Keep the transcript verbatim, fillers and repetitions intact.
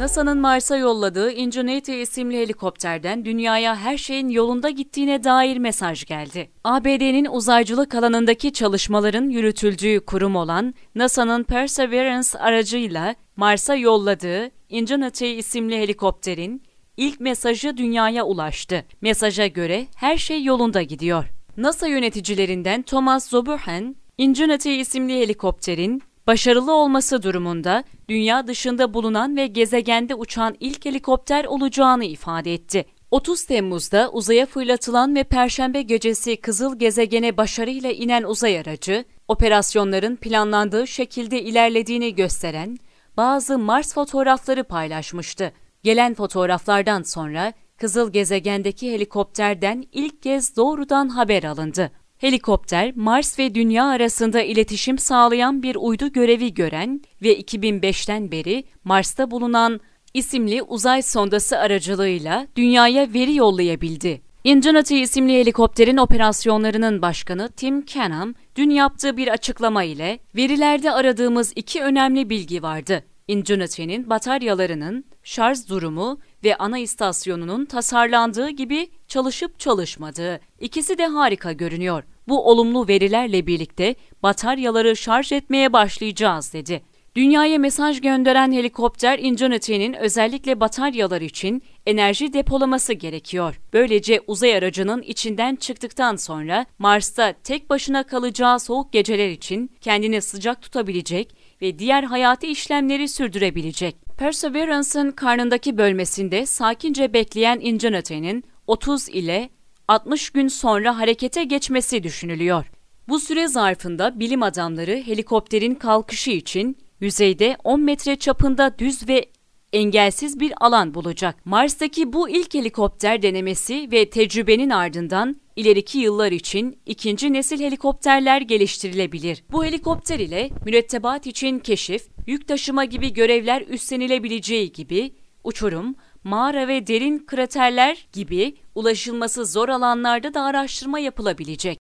NASA'nın Mars'a yolladığı Ingenuity isimli helikopterden dünyaya her şeyin yolunda gittiğine dair mesaj geldi. A B D'nin uzaycılık alanındaki çalışmaların yürütüldüğü kurum olan NASA'nın Perseverance aracıyla Mars'a yolladığı Ingenuity isimli helikopterin ilk mesajı dünyaya ulaştı. Mesaja göre her şey yolunda gidiyor. NASA yöneticilerinden Thomas Zurbuchen, Ingenuity isimli helikopterin başarılı olması durumunda dünya dışında bulunan ve gezegende uçan ilk helikopter olacağını ifade etti. otuz Temmuz'da uzaya fırlatılan ve Perşembe gecesi Kızıl Gezegen'e başarıyla inen uzay aracı, operasyonların planlandığı şekilde ilerlediğini gösteren bazı Mars fotoğrafları paylaşmıştı. Gelen fotoğraflardan sonra Kızıl Gezegen'deki helikopterden ilk kez doğrudan haber alındı. Helikopter, Mars ve Dünya arasında iletişim sağlayan bir uydu görevi gören ve iki bin beşten beri Mars'ta bulunan isimli uzay sondası aracılığıyla Dünya'ya veri yollayabildi. Ingenuity isimli helikopterin operasyonlarının başkanı Tim Canham, dün yaptığı bir açıklama ile "Verilerde aradığımız iki önemli bilgi vardı. Ingenuity'nin bataryalarının şarj durumu ve ana istasyonunun tasarlandığı gibi çalışıp çalışmadığı. İkisi de harika görünüyor. Bu olumlu verilerle birlikte bataryaları şarj etmeye başlayacağız" dedi. Dünyaya mesaj gönderen helikopter Ingenuity'nin özellikle bataryalar için enerji depolaması gerekiyor. Böylece uzay aracının içinden çıktıktan sonra Mars'ta tek başına kalacağı soğuk geceler için kendini sıcak tutabilecek ve diğer hayati işlemleri sürdürebilecek. Perseverance'ın karnındaki bölmesinde sakince bekleyen Ingenuity'nin otuz ile altmış gün sonra harekete geçmesi düşünülüyor. Bu süre zarfında bilim adamları helikopterin kalkışı için yüzeyde on metre çapında düz ve engelsiz bir alan bulacak. Mars'taki bu ilk helikopter denemesi ve tecrübenin ardından ileriki yıllar için ikinci nesil helikopterler geliştirilebilir. Bu helikopter ile mürettebat için keşif, yük taşıma gibi görevler üstlenilebileceği gibi uçurum, mağara ve derin kraterler gibi ulaşılması zor alanlarda da araştırma yapılabilecek.